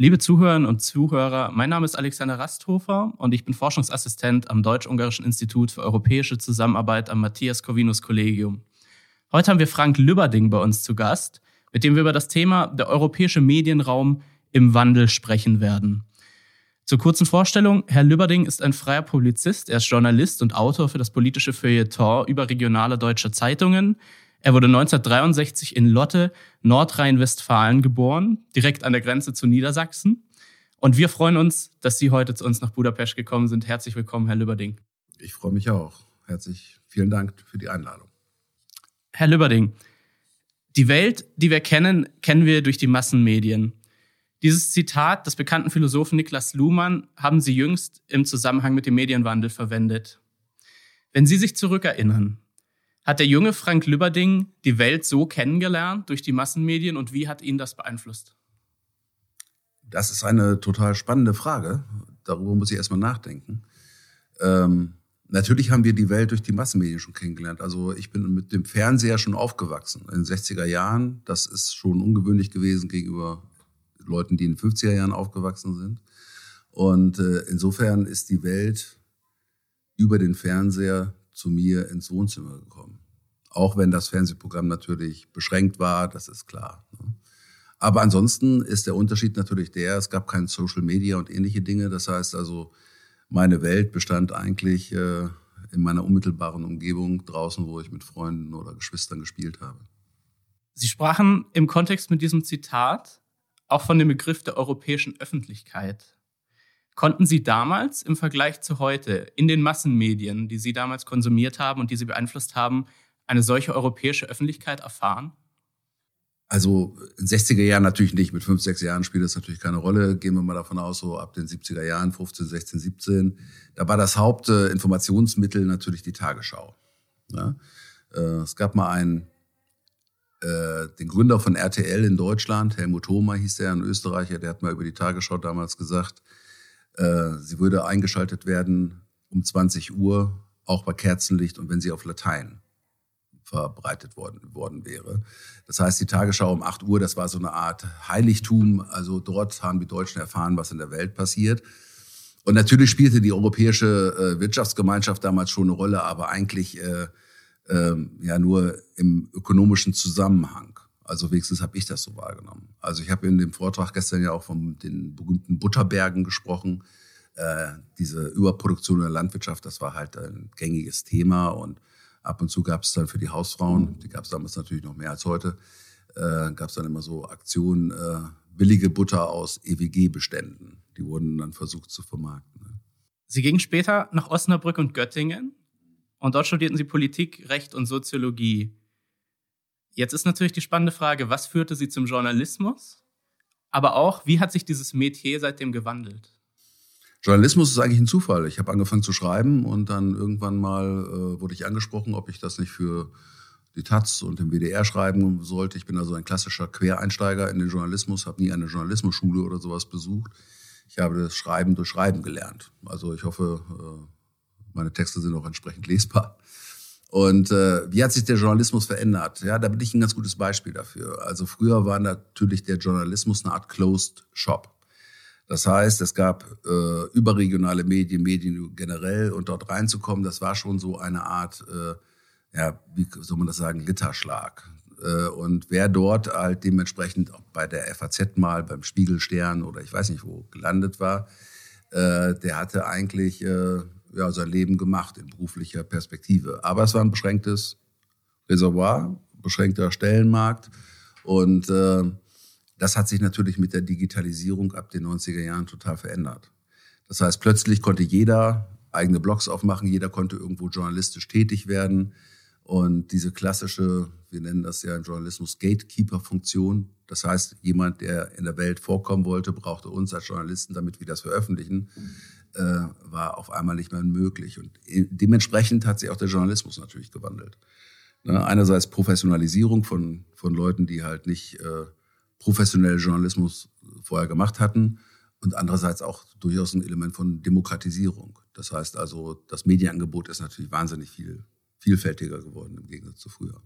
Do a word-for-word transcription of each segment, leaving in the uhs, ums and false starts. Liebe Zuhörerinnen und Zuhörer, mein Name ist Alexander Rasthofer und ich bin Forschungsassistent am Deutsch-Ungarischen Institut für Europäische Zusammenarbeit am Matyas Corvinus Collegium. Heute haben wir Frank Lübberding bei uns zu Gast, mit dem wir über das Thema der europäische Medienraum im Wandel sprechen werden. Zur kurzen Vorstellung, Herr Lübberding ist ein freier Publizist, er ist Journalist und Autor für das politische Feuilleton überregionaler deutscher Zeitungen. Er wurde neunzehnhundertdreiundsechzig in Lotte, Nordrhein-Westfalen geboren, direkt an der Grenze zu Niedersachsen. Und wir freuen uns, dass Sie heute zu uns nach Budapest gekommen sind. Herzlich willkommen, Herr Lübberding. Ich freue mich auch. Herzlich vielen Dank für die Einladung. Herr Lübberding, die Welt, die wir kennen, kennen wir durch die Massenmedien. Dieses Zitat des bekannten Philosophen Niklas Luhmann haben Sie jüngst im Zusammenhang mit dem Medienwandel verwendet. Wenn Sie sich zurückerinnern, hat der junge Frank Lübberding die Welt so kennengelernt durch die Massenmedien und wie hat ihn das beeinflusst? Das ist eine total spannende Frage. Darüber muss ich erstmal nachdenken. Ähm, natürlich haben wir die Welt durch die Massenmedien schon kennengelernt. Also ich bin mit dem Fernseher schon aufgewachsen in den sechziger Jahren. Das ist schon ungewöhnlich gewesen gegenüber Leuten, die in den fünfziger Jahren aufgewachsen sind. Und äh, insofern ist die Welt über den Fernseher zu mir ins Wohnzimmer gekommen. Auch wenn das Fernsehprogramm natürlich beschränkt war, das ist klar. Aber ansonsten ist der Unterschied natürlich der, es gab kein Social Media und ähnliche Dinge. Das heißt also, meine Welt bestand eigentlich äh, in meiner unmittelbaren Umgebung draußen, wo ich mit Freunden oder Geschwistern gespielt habe. Sie sprachen im Kontext mit diesem Zitat auch von dem Begriff der europäischen Öffentlichkeit. Konnten Sie damals im Vergleich zu heute in den Massenmedien, die Sie damals konsumiert haben und die Sie beeinflusst haben, eine solche europäische Öffentlichkeit erfahren? Also in sechziger Jahren natürlich nicht. Mit fünf, sechs Jahren spielt das natürlich keine Rolle. Gehen wir mal davon aus, so ab den siebziger Jahren, fünfzehn, sechzehn, siebzehn. Da war das Hauptinformationsmittel natürlich die Tagesschau. Ja? Es gab mal einen, äh, den Gründer von R T L in Deutschland, Helmut Thoma hieß der, ein Österreicher, der hat mal über die Tagesschau damals gesagt, sie würde eingeschaltet werden um zwanzig Uhr, auch bei Kerzenlicht und wenn sie auf Latein verbreitet worden, worden wäre. Das heißt, die Tagesschau um acht Uhr, das war so eine Art Heiligtum. Also dort haben die Deutschen erfahren, was in der Welt passiert. Und natürlich spielte die Europäische Wirtschaftsgemeinschaft damals schon eine Rolle, aber eigentlich äh, äh, ja nur im ökonomischen Zusammenhang. Also wenigstens habe ich das so wahrgenommen. Also ich habe in dem Vortrag gestern ja auch von den berühmten Butterbergen gesprochen. Äh, diese Überproduktion in der Landwirtschaft, das war halt ein gängiges Thema. Und ab und zu gab es dann für die Hausfrauen, die gab es damals natürlich noch mehr als heute, äh, gab es dann immer so Aktionen, äh, billige Butter aus E W G-Beständen. Die wurden dann versucht zu vermarkten. Sie gingen später nach Osnabrück und Göttingen. Und dort studierten Sie Politik, Recht und Soziologie. Jetzt ist natürlich die spannende Frage, was führte Sie zum Journalismus? Aber auch, wie hat sich dieses Metier seitdem gewandelt? Journalismus ist eigentlich ein Zufall. Ich habe angefangen zu schreiben und dann irgendwann mal äh, wurde ich angesprochen, ob ich das nicht für die Taz und den W D R schreiben sollte. Ich bin also ein klassischer Quereinsteiger in den Journalismus, habe nie eine Journalismusschule oder sowas besucht. Ich habe das Schreiben durch Schreiben gelernt. Also ich hoffe, äh, meine Texte sind auch entsprechend lesbar. Und äh, wie hat sich der Journalismus verändert? Ja, da bin ich ein ganz gutes Beispiel dafür. Also früher war natürlich der Journalismus eine Art Closed Shop. Das heißt, es gab äh, überregionale Medien, Medien generell und dort reinzukommen, das war schon so eine Art, äh, ja, wie soll man das sagen, Glitterschlag. Äh, und wer dort halt dementsprechend auch bei der F A Z mal, beim Spiegelstern oder ich weiß nicht wo gelandet war, äh, der hatte eigentlich Äh, ja, sein Leben gemacht in beruflicher Perspektive. Aber es war ein beschränktes Reservoir, beschränkter Stellenmarkt. Und äh, das hat sich natürlich mit der Digitalisierung ab den neunziger Jahren total verändert. Das heißt, plötzlich konnte jeder eigene Blogs aufmachen, jeder konnte irgendwo journalistisch tätig werden. Und diese klassische, wir nennen das ja im Journalismus Gatekeeper-Funktion, das heißt, jemand, der in der Welt vorkommen wollte, brauchte uns als Journalisten, damit wir das veröffentlichen, äh, war auf einmal nicht mehr möglich. Und dementsprechend hat sich auch der Journalismus natürlich gewandelt. Ne? Einerseits Professionalisierung von, von Leuten, die halt nicht äh, professionell Journalismus vorher gemacht hatten, und andererseits auch durchaus ein Element von Demokratisierung. Das heißt also, das Medienangebot ist natürlich wahnsinnig viel vielfältiger geworden im Gegensatz zu früher.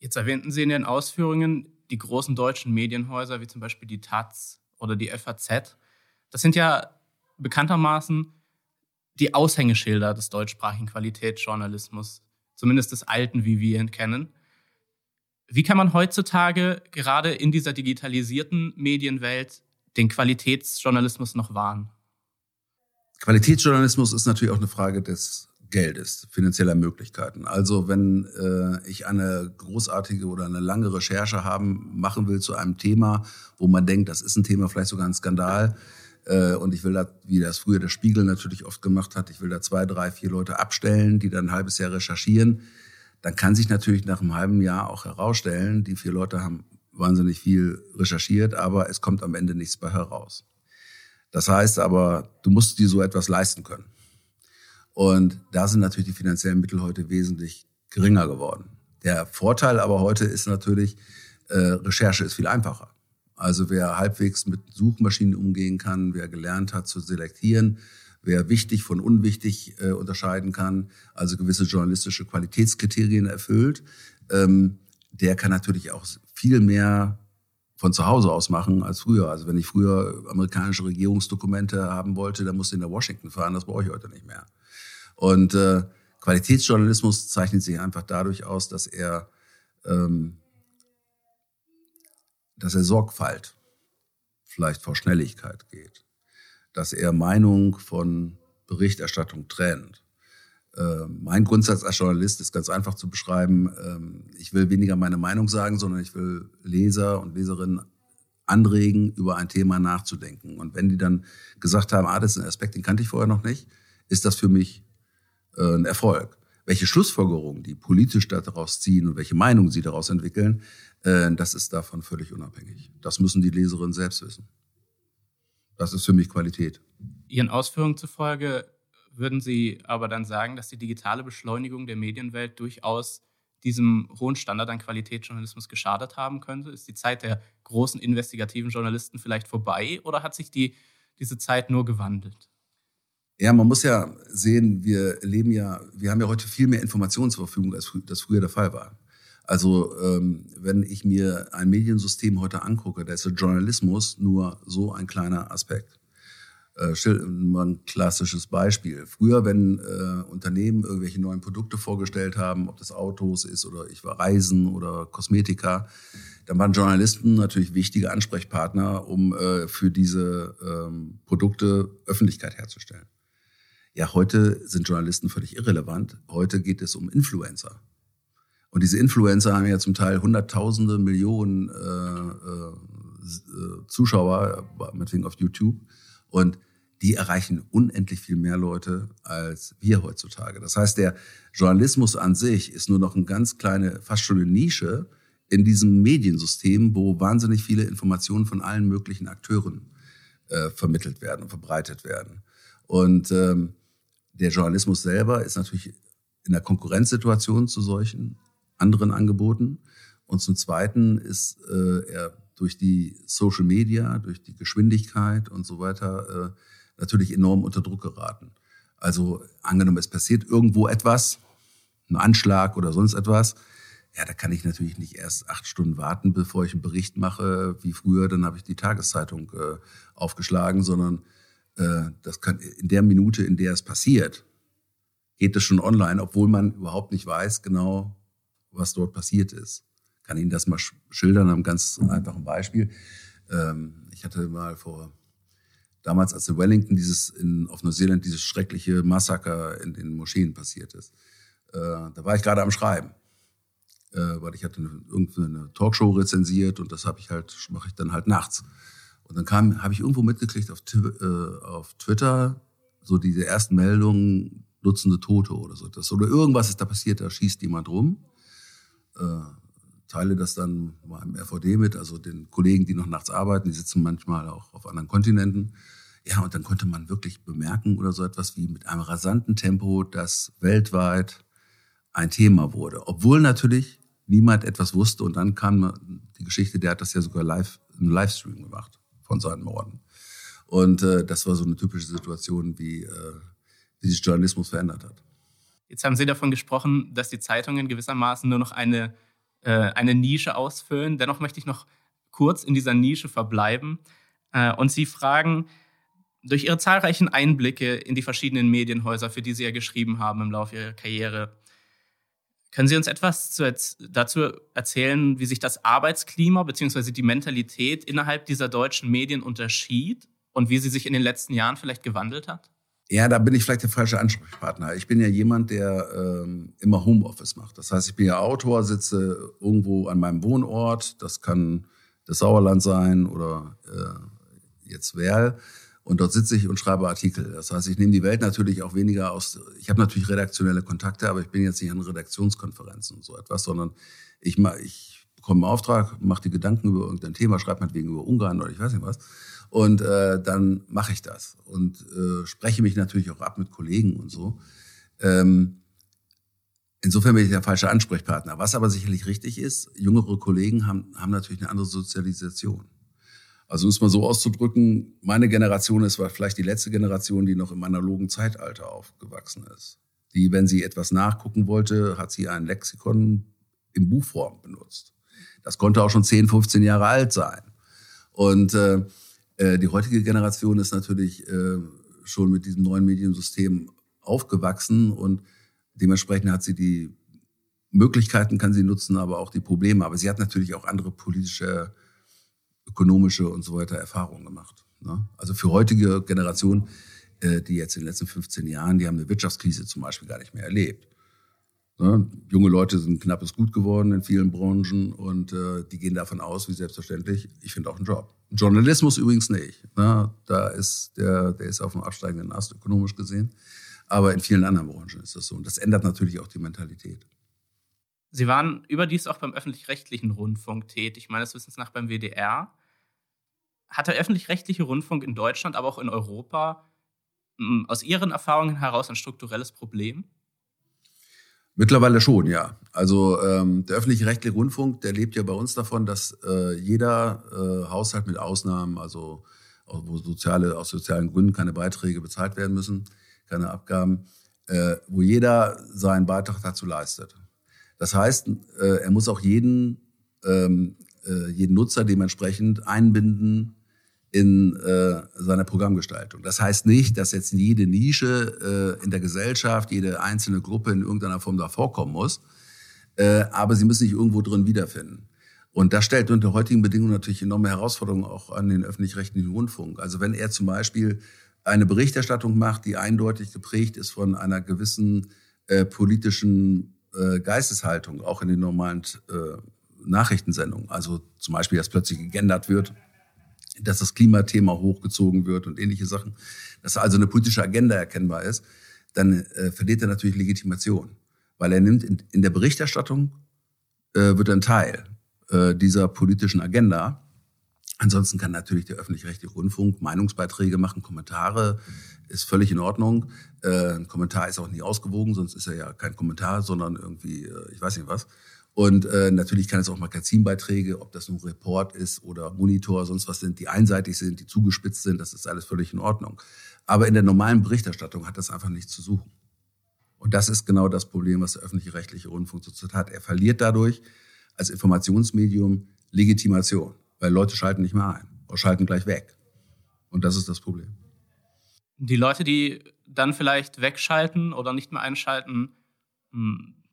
Jetzt erwähnten Sie in Ihren Ausführungen die großen deutschen Medienhäuser wie zum Beispiel die Taz oder die F A Z. Das sind ja bekanntermaßen die Aushängeschilder des deutschsprachigen Qualitätsjournalismus, zumindest des alten, wie wir ihn kennen. Wie kann man heutzutage gerade in dieser digitalisierten Medienwelt den Qualitätsjournalismus noch wahren? Qualitätsjournalismus ist natürlich auch eine Frage des Geldes, finanzieller Möglichkeiten. Also wenn äh, ich eine großartige oder eine lange Recherche haben, machen will zu einem Thema, wo man denkt, das ist ein Thema, vielleicht sogar ein Skandal, äh, und ich will da, wie das früher der Spiegel natürlich oft gemacht hat, ich will da zwei, drei, vier Leute abstellen, die dann ein halbes Jahr recherchieren, dann kann sich natürlich nach einem halben Jahr auch herausstellen, die vier Leute haben wahnsinnig viel recherchiert, aber es kommt am Ende nichts bei heraus. Das heißt aber, du musst dir so etwas leisten können. Und da sind natürlich die finanziellen Mittel heute wesentlich geringer geworden. Der Vorteil aber heute ist natürlich, äh, Recherche ist viel einfacher. Also wer halbwegs mit Suchmaschinen umgehen kann, wer gelernt hat zu selektieren, wer wichtig von unwichtig äh, unterscheiden kann, also gewisse journalistische Qualitätskriterien erfüllt, ähm, der kann natürlich auch viel mehr von zu Hause aus machen als früher. Also wenn ich früher amerikanische Regierungsdokumente haben wollte, dann musste ich nach Washington fahren, das brauche ich heute nicht mehr. Und äh, Qualitätsjournalismus zeichnet sich einfach dadurch aus, dass er, ähm, dass er Sorgfalt, vielleicht vor Schnelligkeit geht, dass er Meinung von Berichterstattung trennt. Äh, mein Grundsatz als Journalist ist ganz einfach zu beschreiben, ähm, ich will weniger meine Meinung sagen, sondern ich will Leser und Leserinnen anregen, über ein Thema nachzudenken. Und wenn die dann gesagt haben, ah, das ist ein Aspekt, den kannte ich vorher noch nicht, ist das für mich ein Erfolg. Welche Schlussfolgerungen die politisch daraus ziehen und welche Meinungen sie daraus entwickeln, das ist davon völlig unabhängig. Das müssen die Leserinnen selbst wissen. Das ist für mich Qualität. Ihren Ausführungen zufolge würden Sie aber dann sagen, dass die digitale Beschleunigung der Medienwelt durchaus diesem hohen Standard an Qualitätsjournalismus geschadet haben könnte? Ist die Zeit der großen investigativen Journalisten vielleicht vorbei oder hat sich die, diese Zeit nur gewandelt? Ja, man muss ja sehen, wir leben ja, wir haben ja heute viel mehr Informationen zur Verfügung, als das früher der Fall war. Also ähm, wenn ich mir ein Mediensystem heute angucke, da ist der Journalismus nur so ein kleiner Aspekt. Äh, mal ein klassisches Beispiel. Früher, wenn äh, Unternehmen irgendwelche neuen Produkte vorgestellt haben, ob das Autos ist oder ich war Reisen oder Kosmetika, dann waren Journalisten natürlich wichtige Ansprechpartner, um äh, für diese ähm, Produkte Öffentlichkeit herzustellen. Ja, heute sind Journalisten völlig irrelevant. Heute geht es um Influencer. Und diese Influencer haben ja zum Teil hunderttausende, Millionen äh, äh, Zuschauer, meinetwegen auf YouTube. Und die erreichen unendlich viel mehr Leute als wir heutzutage. Das heißt, der Journalismus an sich ist nur noch eine ganz kleine, fast schon eine Nische in diesem Mediensystem, wo wahnsinnig viele Informationen von allen möglichen Akteuren äh, vermittelt werden und verbreitet werden. Und ähm, der Journalismus selber ist natürlich in einer Konkurrenzsituation zu solchen anderen Angeboten. Und zum Zweiten ist äh, er durch die Social Media, durch die Geschwindigkeit und so weiter äh, natürlich enorm unter Druck geraten. Also angenommen, es passiert irgendwo etwas, ein Anschlag oder sonst etwas, ja, da kann ich natürlich nicht erst acht Stunden warten, bevor ich einen Bericht mache, wie früher, dann habe ich die Tageszeitung äh, aufgeschlagen, sondern das kann, in der Minute, in der es passiert, geht es schon online, obwohl man überhaupt nicht weiß genau, was dort passiert ist. Ich kann Ihnen das mal schildern am ganz einfachen Beispiel. Ich hatte mal vor, damals als in Wellington, dieses in, auf Neuseeland, dieses schreckliche Massaker in den Moscheen passiert ist. Da war ich gerade am Schreiben, weil ich hatte eine, irgendeine Talkshow rezensiert und das habe ich halt, mache ich dann halt nachts. Und dann kam, habe ich irgendwo mitgekriegt auf, äh, auf Twitter so diese ersten Meldungen, Dutzende Tote oder so. Das, oder irgendwas ist da passiert, da schießt jemand rum. Äh, teile das dann mal im R V D mit, also den Kollegen, die noch nachts arbeiten, die sitzen manchmal auch auf anderen Kontinenten. Ja, und dann konnte man wirklich bemerken oder so etwas wie mit einem rasanten Tempo, das weltweit ein Thema wurde. Obwohl natürlich niemand etwas wusste. Und dann kam die Geschichte, der hat das ja sogar live im Livestream gemacht von seinen Morden. Und äh, das war so eine typische Situation, wie, äh, wie sich Journalismus verändert hat. Jetzt haben Sie davon gesprochen, dass die Zeitungen gewissermaßen nur noch eine, äh, eine Nische ausfüllen. Dennoch möchte ich noch kurz in dieser Nische verbleiben äh, und Sie fragen, durch Ihre zahlreichen Einblicke in die verschiedenen Medienhäuser, für die Sie ja geschrieben haben im Laufe Ihrer Karriere, können Sie uns etwas zu, dazu erzählen, wie sich das Arbeitsklima bzw. die Mentalität innerhalb dieser deutschen Medien unterschied und wie sie sich in den letzten Jahren vielleicht gewandelt hat? Ja, da bin ich vielleicht der falsche Ansprechpartner. Ich bin ja jemand, der ähm, immer Homeoffice macht. Das heißt, ich bin ja Autor, sitze irgendwo an meinem Wohnort. Das kann das Sauerland sein oder äh, jetzt Werl. Und dort sitze ich und schreibe Artikel. Das heißt, ich nehme die Welt natürlich auch weniger aus. Ich habe natürlich redaktionelle Kontakte, aber ich bin jetzt nicht an Redaktionskonferenzen und so etwas, sondern ich, mache, ich bekomme einen Auftrag, mache die Gedanken über irgendein Thema, schreibe meinetwegen über Ungarn oder ich weiß nicht was. Und äh, dann mache ich das und äh, spreche mich natürlich auch ab mit Kollegen und so. Ähm, insofern bin ich der falsche Ansprechpartner. Was aber sicherlich richtig ist, jüngere Kollegen haben, haben natürlich eine andere Sozialisation. Also um es mal so auszudrücken, meine Generation ist vielleicht die letzte Generation, die noch im analogen Zeitalter aufgewachsen ist. Die, wenn sie etwas nachgucken wollte, hat sie ein Lexikon in Buchform benutzt. Das konnte auch schon zehn, fünfzehn Jahre alt sein. Und äh, die heutige Generation ist natürlich äh, schon mit diesem neuen Mediensystem aufgewachsen und dementsprechend hat sie die Möglichkeiten, kann sie nutzen, aber auch die Probleme. Aber sie hat natürlich auch andere politische, ökonomische und so weiter Erfahrungen gemacht. Ne? Also für heutige Generationen, äh, die jetzt in den letzten fünfzehn Jahren, die haben eine Wirtschaftskrise zum Beispiel gar nicht mehr erlebt. Ne? Junge Leute sind knappes Gut geworden in vielen Branchen und äh, die gehen davon aus, wie selbstverständlich, ich finde auch einen Job. Journalismus übrigens nicht. Ne? Da ist der, der ist auf dem absteigenden Ast ökonomisch gesehen. Aber in vielen anderen Branchen ist das so. Und das ändert natürlich auch die Mentalität. Sie waren überdies auch beim öffentlich-rechtlichen Rundfunk tätig, meines Wissens nach beim W D R. Hat der öffentlich-rechtliche Rundfunk in Deutschland, aber auch in Europa aus Ihren Erfahrungen heraus ein strukturelles Problem? Mittlerweile schon, ja. Also ähm, der öffentlich-rechtliche Rundfunk, der lebt ja bei uns davon, dass äh, jeder äh, Haushalt mit Ausnahmen, also wo soziale, aus sozialen Gründen keine Beiträge bezahlt werden müssen, keine Abgaben, äh, wo jeder seinen Beitrag dazu leistet. Das heißt, er muss auch jeden, jeden Nutzer dementsprechend einbinden in seiner Programmgestaltung. Das heißt nicht, dass jetzt jede Nische in der Gesellschaft, jede einzelne Gruppe in irgendeiner Form da vorkommen muss, aber sie müssen sich irgendwo drin wiederfinden. Und das stellt unter heutigen Bedingungen natürlich enorme Herausforderungen auch an den öffentlich-rechtlichen Rundfunk. Also wenn er zum Beispiel eine Berichterstattung macht, die eindeutig geprägt ist von einer gewissen äh, politischen Geisteshaltung, auch in den normalen äh, Nachrichtensendungen. Also zum Beispiel, dass plötzlich gegendert wird, dass das Klimathema hochgezogen wird und ähnliche Sachen, dass also eine politische Agenda erkennbar ist, dann äh, verliert er natürlich Legitimation. Weil er nimmt in, in der Berichterstattung äh, wird ein Teil äh, dieser politischen Agenda. Ansonsten kann natürlich der öffentlich-rechtliche Rundfunk Meinungsbeiträge machen, Kommentare, ist völlig in Ordnung. Äh, ein Kommentar ist auch nie ausgewogen, sonst ist er ja kein Kommentar, sondern irgendwie, äh, ich weiß nicht was. Und äh, natürlich kann es auch Magazinbeiträge, ob das nun Report ist oder Monitor, sonst was sind, die einseitig sind, die zugespitzt sind, das ist alles völlig in Ordnung. Aber in der normalen Berichterstattung hat das einfach nichts zu suchen. Und das ist genau das Problem, was der öffentlich-rechtliche Rundfunk zurzeit hat. Er verliert dadurch als Informationsmedium Legitimation. Weil Leute schalten nicht mehr ein oder schalten gleich weg. Und das ist das Problem. Die Leute, die dann vielleicht wegschalten oder nicht mehr einschalten,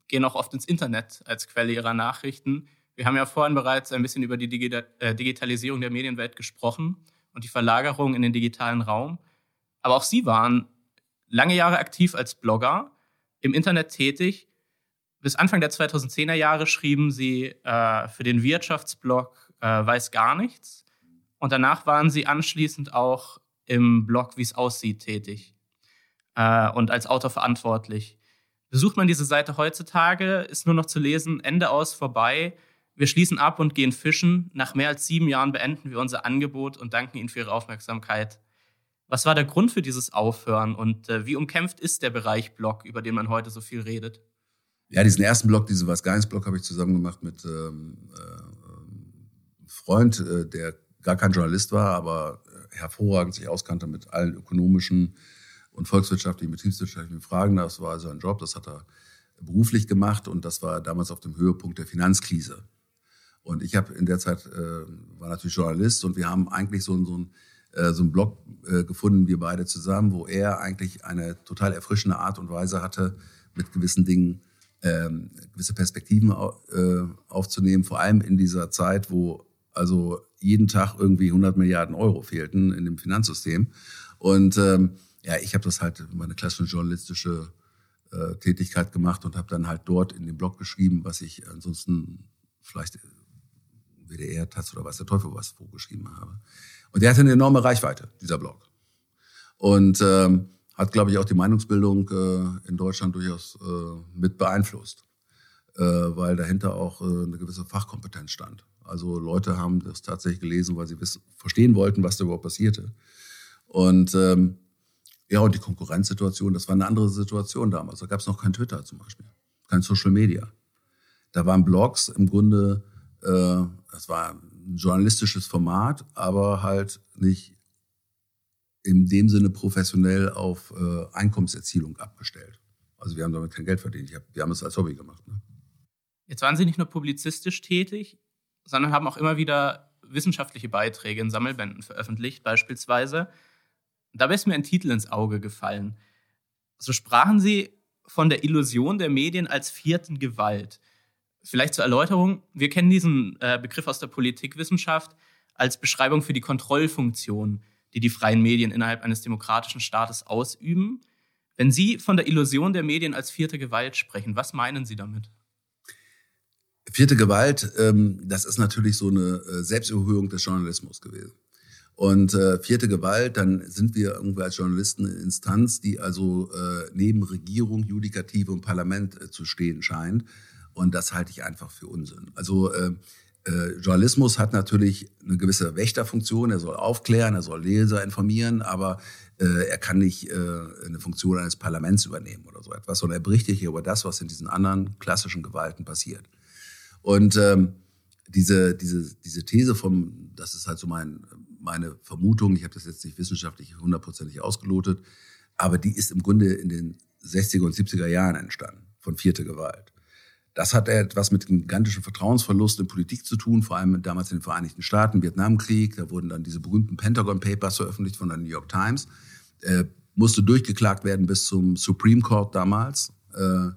gehen auch oft ins Internet als Quelle ihrer Nachrichten. Wir haben ja vorhin bereits ein bisschen über die Digitalisierung der Medienwelt gesprochen und die Verlagerung in den digitalen Raum. Aber auch Sie waren lange Jahre aktiv als Blogger, im Internet tätig. Bis Anfang der zweitausendzehner Jahre schrieben Sie äh, für den Wirtschaftsblog Weiß gar nichts. Und danach waren Sie anschließend auch im Blog, wie es aussieht, tätig. äh, und als Autor verantwortlich. Besucht man diese Seite heutzutage, ist nur noch zu lesen, Ende aus, vorbei. Wir schließen ab und gehen fischen. Nach mehr als sieben Jahren beenden wir unser Angebot und danken Ihnen für Ihre Aufmerksamkeit. Was war der Grund für dieses Aufhören und äh, wie umkämpft ist der Bereich Blog, über den man heute so viel redet? Ja, diesen ersten Blog, diesen Was-Geins-Blog, habe ich zusammen gemacht mit ähm, äh, einem Freund, äh, der gar kein Journalist war, aber hervorragend sich auskannte mit allen ökonomischen und volkswirtschaftlichen, betriebswirtschaftlichen Fragen. Das war also ein Job, das hat er beruflich gemacht und das war damals auf dem Höhepunkt der Finanzkrise. Und ich habe in der Zeit, äh, war natürlich Journalist und wir haben eigentlich so, so ein so einen Blog äh, gefunden, wir beide zusammen, wo er eigentlich eine total erfrischende Art und Weise hatte, mit gewissen Dingen ähm, gewisse Perspektiven au- äh, aufzunehmen, vor allem in dieser Zeit, wo also jeden Tag irgendwie hundert Milliarden Euro fehlten in dem Finanzsystem. Und ähm, ja, ich habe das halt, meine klassische journalistische äh, Tätigkeit gemacht und habe dann halt dort in dem Blog geschrieben, was ich ansonsten vielleicht W D R, Taz oder weiß der Teufel was vorgeschrieben habe. Und der hatte eine enorme Reichweite, dieser Blog. Und ähm, hat, glaube ich, auch die Meinungsbildung äh, in Deutschland durchaus äh, mit beeinflusst, äh, weil dahinter auch äh, eine gewisse Fachkompetenz stand. Also Leute haben das tatsächlich gelesen, weil sie wissen, verstehen wollten, was da überhaupt passierte. Und ähm, ja, und die Konkurrenzsituation, das war eine andere Situation damals. Da gab es noch kein Twitter zum Beispiel, kein Social Media. Da waren Blogs im Grunde, äh, das war ein journalistisches Format, aber halt nicht in dem Sinne professionell auf äh, Einkommenserzielung abgestellt. Also wir haben damit kein Geld verdient. Ich hab, wir haben es als Hobby gemacht. Ne? Jetzt waren Sie nicht nur publizistisch tätig, sondern haben auch immer wieder wissenschaftliche Beiträge in Sammelbänden veröffentlicht, beispielsweise. Dabei ist mir ein Titel ins Auge gefallen. So sprachen Sie von der Illusion der Medien als vierten Gewalt. Vielleicht zur Erläuterung, wir kennen diesen äh, Begriff aus der Politikwissenschaft als Beschreibung für die Kontrollfunktion, die die freien Medien innerhalb eines demokratischen Staates ausüben. Wenn Sie von der Illusion der Medien als vierte Gewalt sprechen, was meinen Sie damit? Vierte Gewalt, ähm, das ist natürlich so eine Selbsterhöhung des Journalismus gewesen. Und äh, vierte Gewalt, dann sind wir irgendwie als Journalisten eine Instanz, die also äh, neben Regierung, Judikative und Parlament äh, zu stehen scheint. Und das halte ich einfach für Unsinn. Also äh, äh, Journalismus hat natürlich eine gewisse Wächterfunktion. Er soll aufklären, er soll Leser informieren, aber äh, er kann nicht äh, eine Funktion eines Parlaments übernehmen oder so etwas. Sondern er berichtet hier über das, was in diesen anderen klassischen Gewalten passiert. Und ähm, diese diese diese These vom, das ist halt so mein, meine Vermutung. Ich habe das jetzt nicht wissenschaftlich hundertprozentig ausgelotet, aber die ist im Grunde in den sechziger und siebziger Jahren entstanden von vierte Gewalt. Das hat etwas mit dem gigantischen Vertrauensverlust in Politik zu tun, vor allem damals in den Vereinigten Staaten, Vietnamkrieg. Da wurden dann diese berühmten Pentagon-Papers veröffentlicht von der New York Times. Äh, musste durchgeklagt werden bis zum Supreme Court damals. Äh,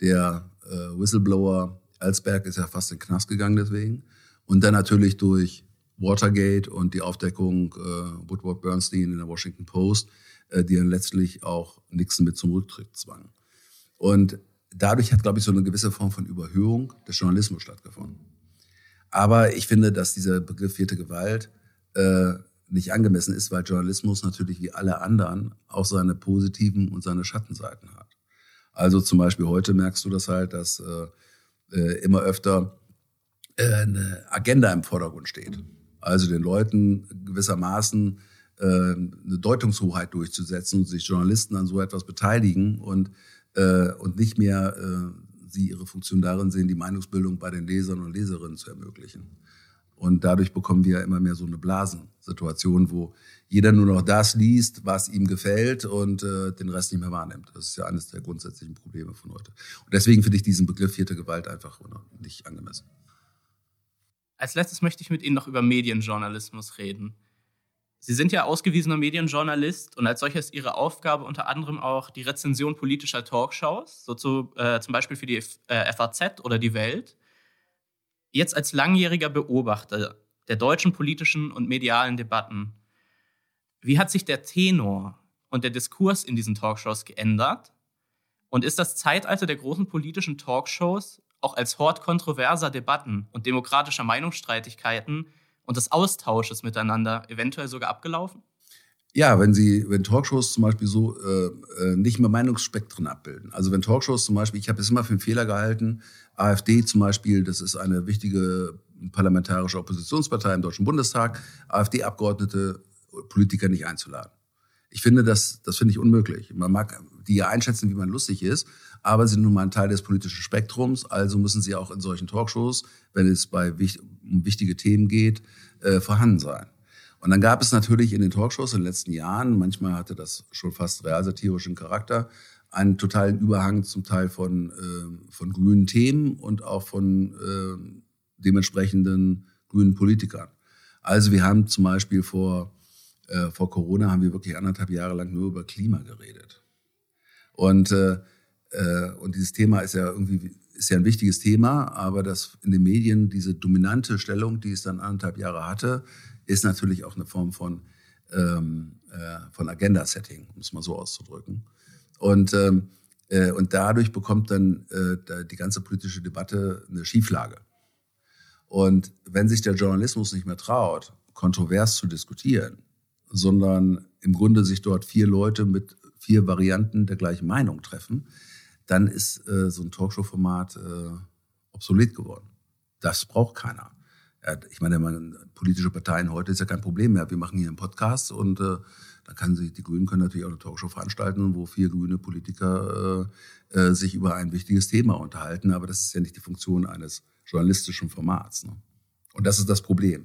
der äh, Whistleblower Ellsberg ist ja fast in den Knast gegangen deswegen. Und dann natürlich durch Watergate und die Aufdeckung äh, Woodward-Bernstein in der Washington Post, äh, die dann letztlich auch Nixon mit zum Rücktritt zwang. Und dadurch hat, glaube ich, so eine gewisse Form von Überhöhung des Journalismus stattgefunden. Aber ich finde, dass dieser Begriff vierte Gewalt äh, nicht angemessen ist, weil Journalismus natürlich wie alle anderen auch seine positiven und seine Schattenseiten hat. Also zum Beispiel heute merkst du das halt, dass äh, immer öfter äh, eine Agenda im Vordergrund steht. Also den Leuten gewissermaßen äh, eine Deutungshoheit durchzusetzen und sich Journalisten an so etwas beteiligen und Äh, und nicht mehr äh, sie ihre Funktion darin sehen, die Meinungsbildung bei den Lesern und Leserinnen zu ermöglichen. Und dadurch bekommen wir immer mehr so eine Blasensituation, wo jeder nur noch das liest, was ihm gefällt und äh, den Rest nicht mehr wahrnimmt. Das ist ja eines der grundsätzlichen Probleme von heute. Und deswegen finde ich diesen Begriff vierte Gewalt einfach nicht angemessen. Als letztes möchte ich mit Ihnen noch über Medienjournalismus reden. Sie sind ja ausgewiesener Medienjournalist und als solcher ist Ihre Aufgabe unter anderem auch die Rezension politischer Talkshows, so zu, äh, zum Beispiel für die F- äh, F A Z oder die Welt. Jetzt als langjähriger Beobachter der deutschen politischen und medialen Debatten, wie hat sich der Tenor und der Diskurs in diesen Talkshows geändert? Und ist das Zeitalter der großen politischen Talkshows auch als Hort kontroverser Debatten und demokratischer Meinungsstreitigkeiten und des Austausches miteinander eventuell sogar abgelaufen? Ja, wenn sie, wenn Talkshows zum Beispiel so äh, nicht mehr Meinungsspektren abbilden. Also wenn Talkshows zum Beispiel, ich habe es immer für einen Fehler gehalten, AfD zum Beispiel, das ist eine wichtige parlamentarische Oppositionspartei im Deutschen Bundestag, AfD-Abgeordnete, Politiker nicht einzuladen. Ich finde, das, das finde ich unmöglich. Man mag die ja einschätzen, wie man lustig ist, aber sie sind nun mal ein Teil des politischen Spektrums, also müssen sie auch in solchen Talkshows, wenn es bei wich- um wichtige Themen geht, äh, vorhanden sein. Und dann gab es natürlich in den Talkshows in den letzten Jahren, manchmal hatte das schon fast realsatirischen Charakter, einen totalen Überhang zum Teil von, äh, von grünen Themen und auch von äh, dementsprechenden grünen Politikern. Also wir haben zum Beispiel vor, äh, vor Corona haben wir wirklich anderthalb Jahre lang nur über Klima geredet. Und, äh, äh, und dieses Thema ist ja irgendwie ist ja ein wichtiges Thema, aber das in den Medien diese dominante Stellung, die es dann anderthalb Jahre hatte, ist natürlich auch eine Form von, ähm, äh, von Agenda-Setting, um es mal so auszudrücken. Und, ähm, äh, und dadurch bekommt dann äh, die ganze politische Debatte eine Schieflage. Und wenn sich der Journalismus nicht mehr traut, kontrovers zu diskutieren, sondern im Grunde sich dort vier Leute mit vier Varianten der gleichen Meinung treffen, dann ist äh, so ein Talkshow-Format äh, obsolet geworden. Das braucht keiner. Ich meine, man, politische Parteien heute ist ja kein Problem mehr. Wir machen hier einen Podcast und äh, dann kann sich die Grünen können natürlich auch eine Talkshow veranstalten, wo vier grüne Politiker äh, äh, sich über ein wichtiges Thema unterhalten. Aber das ist ja nicht die Funktion eines journalistischen Formats. Ne? Und das ist das Problem.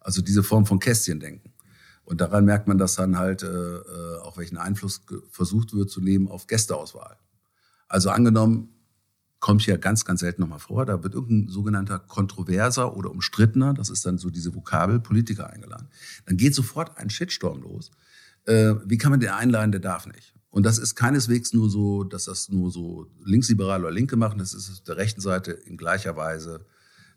Also diese Form von Kästchendenken. Und daran merkt man, dass dann halt äh, auch welchen Einfluss ge- versucht wird zu nehmen auf Gästeauswahl. Also angenommen, kommt hier ganz, ganz selten nochmal vor. Da wird irgendein sogenannter Kontroverser oder Umstrittener, das ist dann so diese Vokabel, Politiker eingeladen. Dann geht sofort ein Shitstorm los. Äh, wie kann man den einladen, der darf nicht? Und das ist keineswegs nur so, dass das nur so Linksliberale oder Linke machen, das ist auf der rechten Seite in gleicher Weise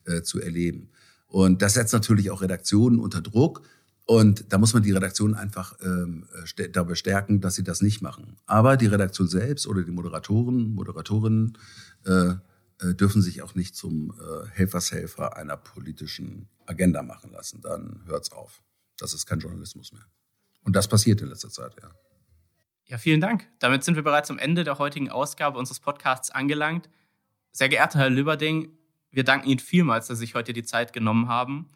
äh, zu erleben. Und das setzt natürlich auch Redaktionen unter Druck. Und da muss man die Redaktion einfach ähm, st- dabei stärken, dass sie das nicht machen. Aber die Redaktion selbst oder die Moderatoren, Moderatorinnen äh, äh, dürfen sich auch nicht zum äh, Helfershelfer einer politischen Agenda machen lassen. Dann hört's auf. Das ist kein Journalismus mehr. Und das passiert in letzter Zeit, ja. Ja, vielen Dank. Damit sind wir bereits am Ende der heutigen Ausgabe unseres Podcasts angelangt. Sehr geehrter Herr Lübberding, wir danken Ihnen vielmals, dass Sie sich heute die Zeit genommen haben.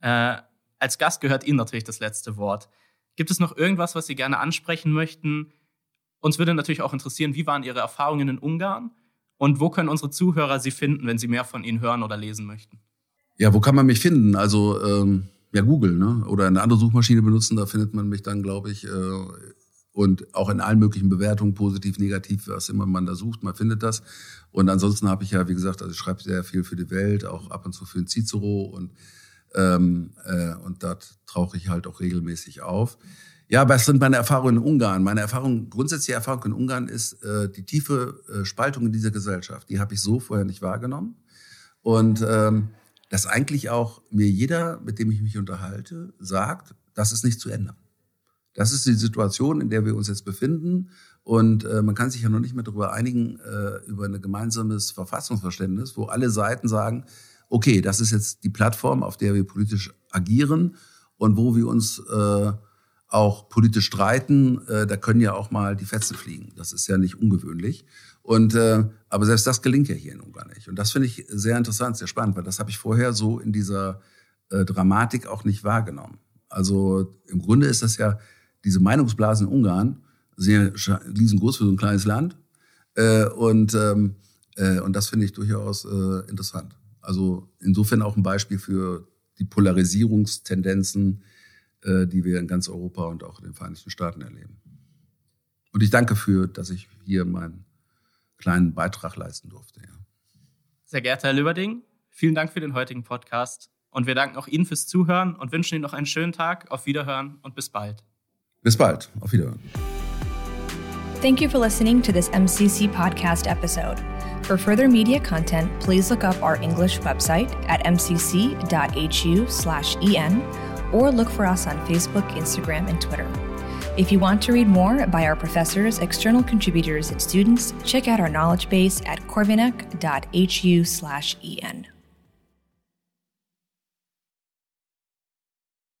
Äh, Als Gast gehört Ihnen natürlich das letzte Wort. Gibt es noch irgendwas, was Sie gerne ansprechen möchten? Uns würde natürlich auch interessieren, wie waren Ihre Erfahrungen in Ungarn? Und wo können unsere Zuhörer Sie finden, wenn sie mehr von Ihnen hören oder lesen möchten? Ja, wo kann man mich finden? Also, ähm, ja, Google, ne? Oder eine andere Suchmaschine benutzen, da findet man mich dann, glaube ich, äh, und auch in allen möglichen Bewertungen, positiv, negativ, was immer man da sucht, man findet das. Und ansonsten habe ich ja, wie gesagt, also ich schreibe sehr viel für die Welt, auch ab und zu für den Cicero und Ähm, äh, und da tauche ich halt auch regelmäßig auf. Ja, was sind meine Erfahrungen in Ungarn? Meine Erfahrung, grundsätzliche Erfahrung in Ungarn ist äh, die tiefe äh, Spaltung in dieser Gesellschaft. Die habe ich so vorher nicht wahrgenommen. Und ähm, dass eigentlich auch mir jeder, mit dem ich mich unterhalte, sagt, das ist nicht zu ändern. Das ist die Situation, in der wir uns jetzt befinden. Und äh, man kann sich ja noch nicht mehr darüber einigen, äh, über ein gemeinsames Verfassungsverständnis, wo alle Seiten sagen, okay, das ist jetzt die Plattform, auf der wir politisch agieren und wo wir uns äh, auch politisch streiten. Äh, da können ja auch mal die Fetzen fliegen. Das ist ja nicht ungewöhnlich. Und, äh, aber selbst das gelingt ja hier in Ungarn nicht. Und das finde ich sehr interessant, sehr spannend, weil das habe ich vorher so in dieser äh, Dramatik auch nicht wahrgenommen. Also im Grunde ist das ja, diese Meinungsblasen in Ungarn sind ja riesengroß für so ein kleines Land. Äh, und, ähm, äh, und das finde ich durchaus äh, interessant. Also insofern auch ein Beispiel für die Polarisierungstendenzen, die wir in ganz Europa und auch in den Vereinigten Staaten erleben. Und ich danke für, dass ich hier meinen kleinen Beitrag leisten durfte. Ja. Sehr geehrter Herr Lübberding, vielen Dank für den heutigen Podcast. Und wir danken auch Ihnen fürs Zuhören und wünschen Ihnen noch einen schönen Tag. Auf Wiederhören und bis bald. Bis bald. Auf Wiederhören. Thank you for listening to this M C C podcast episode. For further media content, please look up our English website at m c c dot h u slash e n or look for us on Facebook, Instagram, and Twitter. If you want to read more by our professors, external contributors, and students, check out our knowledge base at corvinak dot h u slash e n.